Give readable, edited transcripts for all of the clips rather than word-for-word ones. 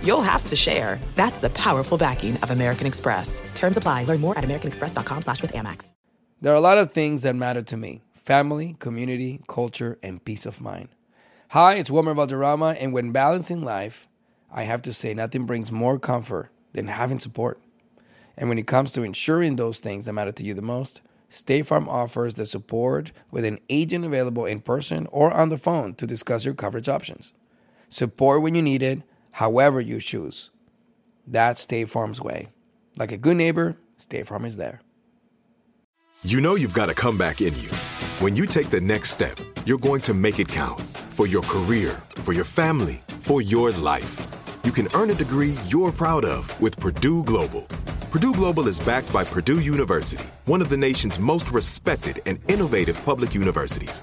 you'll have to share. That's the powerful backing of American Express. Terms apply. Learn more at americanexpress.com/withAmex. There are a lot of things that matter to me. Family, community, culture, and peace of mind. Hi, it's Wilmer Valderrama, and when balancing life, I have to say nothing brings more comfort than having support. And when it comes to ensuring those things that matter to you the most, State Farm offers the support with an agent available in person or on the phone to discuss your coverage options. Support when you need it, however you choose. That's State Farm's way. Like a good neighbor, State Farm is there. You know you've got a comeback in you. When you take the next step, you're going to make it count. For your career, for your family, for your life. You can earn a degree you're proud of with Purdue Global. Purdue Global is backed by Purdue University, one of the nation's most respected and innovative public universities.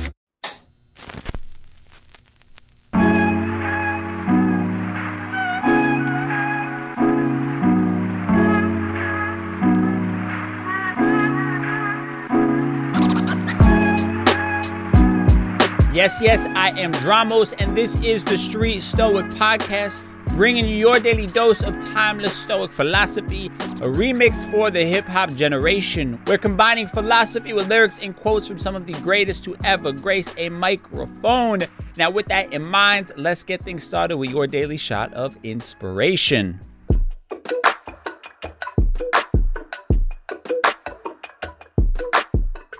Yes, I am Dramos, and this is the Street Stoic Podcast, bringing you your daily dose of timeless Stoic philosophy, a remix for the hip-hop generation. We're combining philosophy with lyrics and quotes from some of the greatest to ever grace a microphone. Now, with that in mind, let's get things started with your daily shot of inspiration.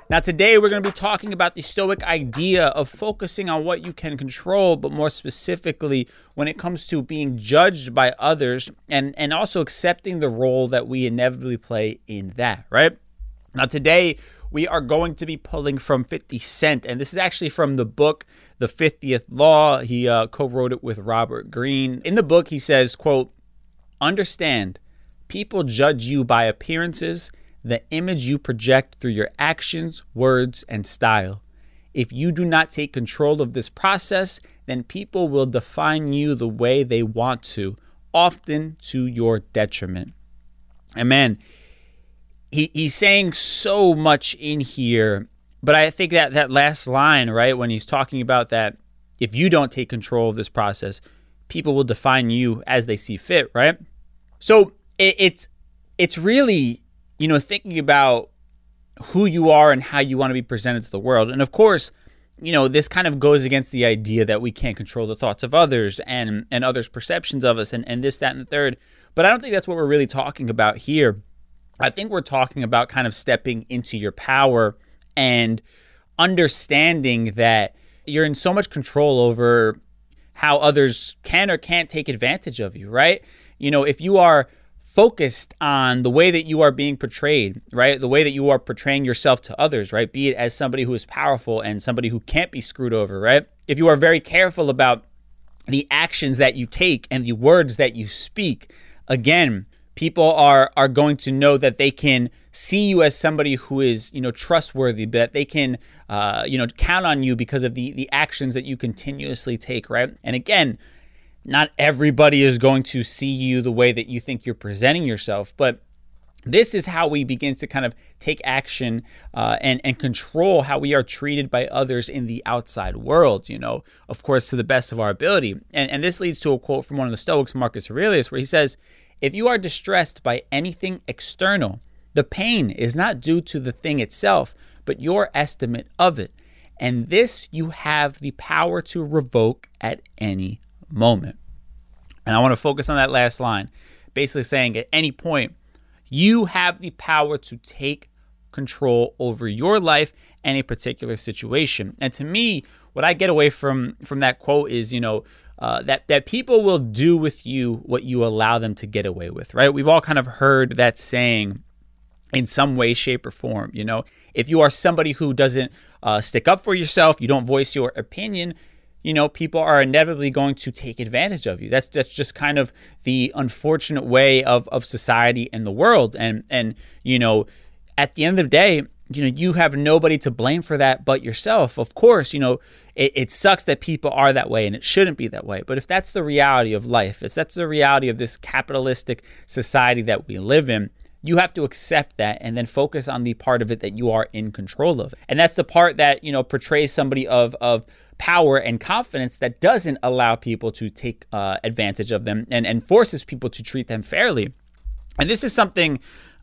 Now, today we're going to be talking about the Stoic idea of focusing on what you can control, but more specifically when it comes to being judged by others and also accepting the role that we inevitably play in that, right? Now, today we are going to be pulling from 50 Cent, and this is actually from the book, The 50th Law. He co-wrote it with Robert Greene. In the book, he says, quote, "Understand, people judge you by appearances, the image you project through your actions, words, and style. If you do not take control of this process, then people will define you the way they want to, often to your detriment." And man, he's saying so much in here, but I think that last line, right, when he's talking about that, if you don't take control of this process, people will define you as they see fit, right? So it's really, you know, thinking about who you are and how you want to be presented to the world. And of course, you know, this kind of goes against the idea that we can't control the thoughts of others and others' perceptions of us and this, that, and the third. But I don't think that's what we're really talking about here. I think we're talking about kind of stepping into your power and understanding that you're in so much control over how others can or can't take advantage of you, right? You know, if you are focused on the way that you are being portrayed, right? The way that you are portraying yourself to others, right? Be it as somebody who is powerful and somebody who can't be screwed over, right? If you are very careful about the actions that you take and the words that you speak, again, people are going to know that they can see you as somebody who is, you know, trustworthy, that they can, you know, count on you because of the actions that you continuously take, right? And again, not everybody is going to see you the way that you think you're presenting yourself, but this is how we begin to kind of take action and control how we are treated by others in the outside world, you know, of course, to the best of our ability. And this leads to a quote from one of the Stoics, Marcus Aurelius, where he says, "If you are distressed by anything external, the pain is not due to the thing itself, but your estimate of it. And this you have the power to revoke at any moment." And I want to focus on that last line, basically saying at any point, you have the power to take control over your life and a particular situation. And to me, what I get away from that quote is, you know, that people will do with you what you allow them to get away with, right? We've all kind of heard that saying, in some way, shape, or form. You know, if you are somebody who doesn't stick up for yourself, you don't voice your opinion, you know, people are inevitably going to take advantage of you. That's just kind of the unfortunate way of society and the world. And you know, at the end of the day, you know, you have nobody to blame for that but yourself. Of course, you know, it sucks that people are that way and it shouldn't be that way. But if that's the reality of life, if that's the reality of this capitalistic society that we live in, you have to accept that and then focus on the part of it that you are in control of. And that's the part that, you know, portrays somebody of power and confidence that doesn't allow people to take advantage of them and forces people to treat them fairly. And this is something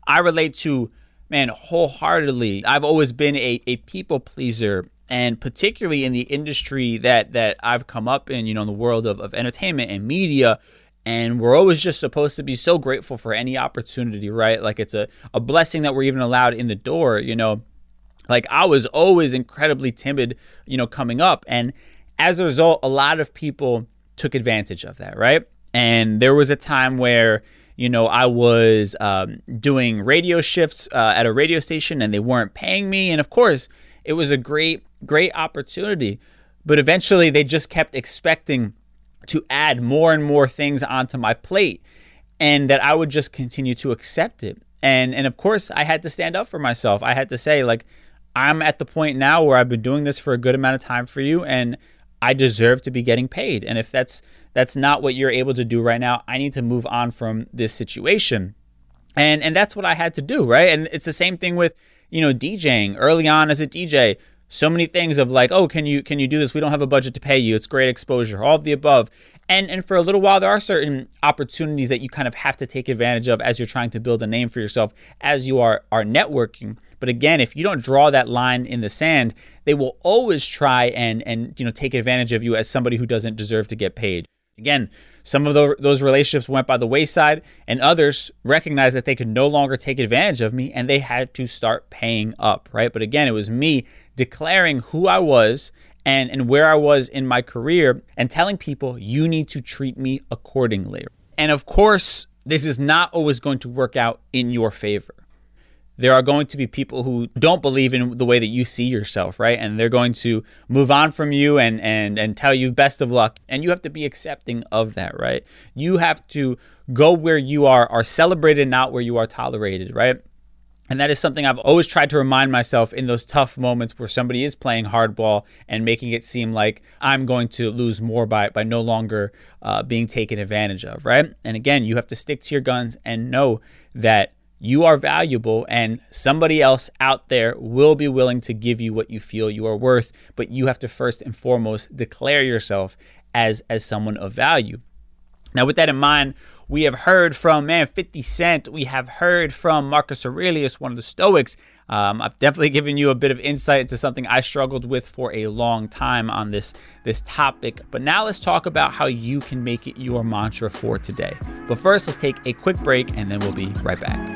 I relate to, man, wholeheartedly. I've always been a people pleaser, and particularly in the industry that I've come up in, you know, in the world of entertainment and media. And we're always just supposed to be so grateful for any opportunity, right? Like it's a blessing that we're even allowed in the door, you know? Like I was always incredibly timid, you know, coming up. And as a result, a lot of people took advantage of that, right? And there was a time where, you know, I was doing radio shifts at a radio station and they weren't paying me. And of course, it was a great, great opportunity. But eventually they just kept expecting to add more and more things onto my plate and that I would just continue to accept it. And of course, I had to stand up for myself. I had to say, like, I'm at the point now where I've been doing this for a good amount of time for you and I deserve to be getting paid. And if that's not what you're able to do right now, I need to move on from this situation. And that's what I had to do, right? And it's the same thing with, you know, DJing. Early on as a DJ, so many things of like, oh, can you do this? We don't have a budget to pay you. It's great exposure, all of the above. And for a little while, there are certain opportunities that you kind of have to take advantage of as you're trying to build a name for yourself, as you are networking. But again, if you don't draw that line in the sand, they will always try and you know, take advantage of you as somebody who doesn't deserve to get paid. Again, some of those relationships went by the wayside and others recognized that they could no longer take advantage of me and they had to start paying up, right? But again, it was me declaring who I was and where I was in my career and telling people, you need to treat me accordingly. And of course, this is not always going to work out in your favor. There are going to be people who don't believe in the way that you see yourself, right? And they're going to move on from you and tell you best of luck. And you have to be accepting of that, right? You have to go where you are celebrated, not where you are tolerated, right? And that is something I've always tried to remind myself in those tough moments where somebody is playing hardball and making it seem like I'm going to lose more by no longer being taken advantage of, right? And again, you have to stick to your guns and know that you are valuable and somebody else out there will be willing to give you what you feel you are worth, but you have to first and foremost declare yourself as someone of value. Now, with that in mind, we have heard from, 50 Cent. We have heard from Marcus Aurelius, one of the Stoics. I've definitely given you a bit of insight into something I struggled with for a long time on this topic. But now let's talk about how you can make it your mantra for today. But first, let's take a quick break and then we'll be right back.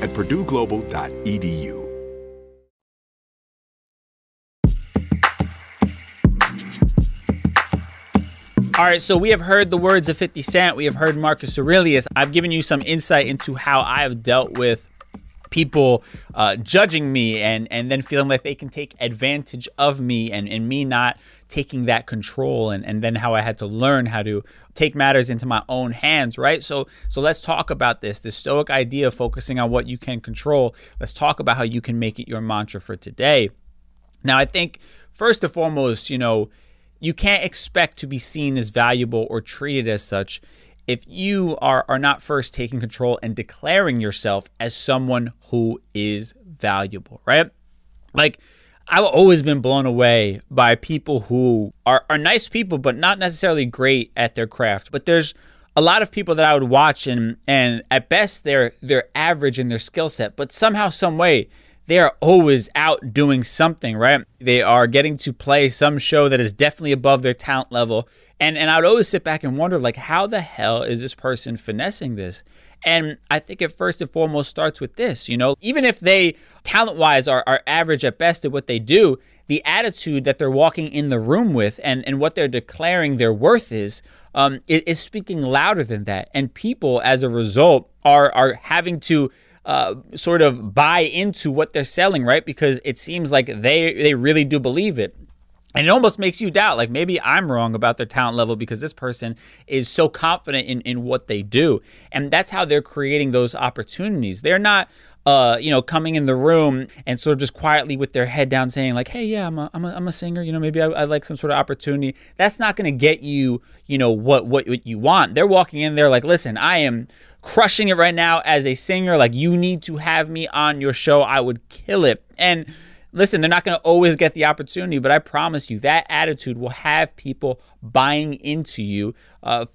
at purdueglobal.edu. All right, so we have heard the words of 50 Cent. We have heard Marcus Aurelius. I've given you some insight into how I have dealt with people judging me and then feeling like they can take advantage of me and me not taking that control and then how I had to learn how to take matters into my own hands, right? So let's talk about this Stoic idea of focusing on what you can control. Let's talk about how you can make it your mantra for today. Now, I think first and foremost, you can't expect to be seen as valuable or treated as such if you are not first taking control and declaring yourself as someone who is valuable, right? Like, I've always been blown away by people who are nice people, but not necessarily great at their craft. But there's a lot of people that I would watch and at best they're average in their skill set, but somehow, some way, they are always out doing something, right? They are getting to play some show that is definitely above their talent level. And I would always sit back and wonder, like, how the hell is this person finessing this? And I think it first and foremost starts with this, even if they talent-wise are average at best at what they do, the attitude that they're walking in the room with and what they're declaring their worth is speaking louder than that. And people, as a result, are having to sort of buy into what they're selling, right? Because it seems like they really do believe it. And it almost makes you doubt, like, maybe I'm wrong about their talent level because this person is so confident in what they do. And that's how they're creating those opportunities. They're not, coming in the room and sort of just quietly with their head down saying, like, hey, yeah, I'm a singer, maybe I like some sort of opportunity. That's not going to get you, what you want. They're walking in there like, listen, I am crushing it right now as a singer. Like, you need to have me on your show. I would kill it. And listen, they're not going to always get the opportunity, but I promise you that attitude will have people buying into you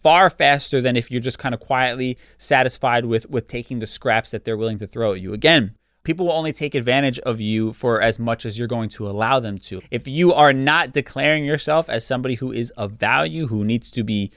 far faster than if you're just kind of quietly satisfied with taking the scraps that they're willing to throw at you. Again, people will only take advantage of you for as much as you're going to allow them to. If you are not declaring yourself as somebody who is of value, who needs to be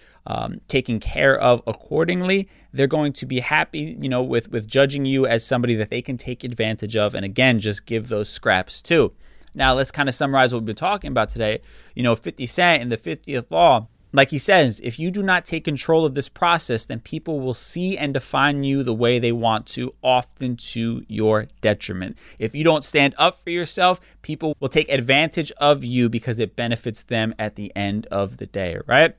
taken care of accordingly, they're going to be happy, with judging you as somebody that they can take advantage of. And again, just give those scraps too. Now, let's kind of summarize what we've been talking about today. 50 Cent and the 50th Law. Like he says, if you do not take control of this process, then people will see and define you the way they want to, often to your detriment. If you don't stand up for yourself, people will take advantage of you because it benefits them at the end of the day, right?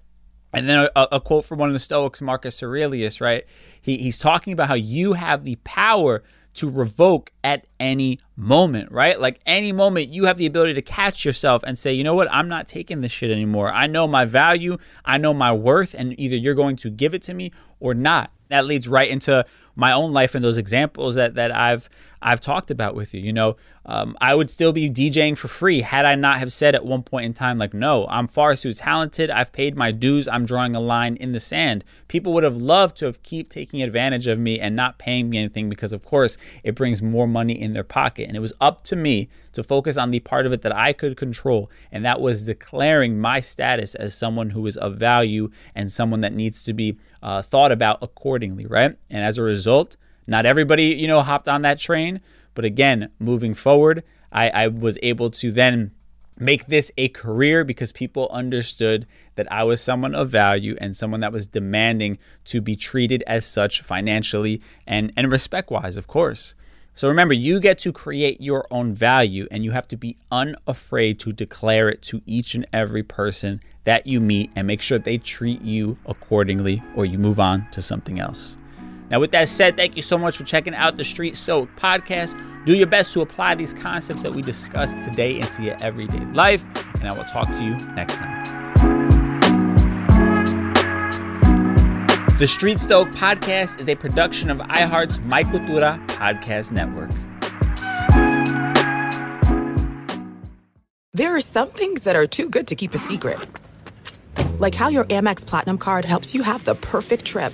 And then a quote from one of the Stoics, Marcus Aurelius, right? He's talking about how you have the power to revoke at any moment, right? Like, any moment you have the ability to catch yourself and say, you know what, I'm not taking this shit anymore. I know my value, I know my worth, and either you're going to give it to me or not. That leads right into my own life and those examples that I've talked about with you. I would still be DJing for free had I not have said at one point in time, like, no, I'm far too talented. I've paid my dues. I'm drawing a line in the sand. People would have loved to have keep taking advantage of me and not paying me anything because, of course, it brings more money in their pocket. And it was up to me to focus on the part of it that I could control, and that was declaring my status as someone who is of value and someone that needs to be thought about accordingly, right? And as a result, not everybody, hopped on that train. But again, moving forward, I was able to then make this a career because people understood that I was someone of value and someone that was demanding to be treated as such financially and respect-wise, of course. So remember, you get to create your own value, and you have to be unafraid to declare it to each and every person that you meet, and make sure they treat you accordingly, or you move on to something else. Now, with that said, thank you so much for checking out the Street Stoic Podcast. Do your best to apply these concepts that we discussed today into your everyday life, and I will talk to you next time. The Street Stoic Podcast is a production of iHeart's My Cultura Podcast Network. There are some things that are too good to keep a secret. Like how your Amex Platinum card helps you have the perfect trip.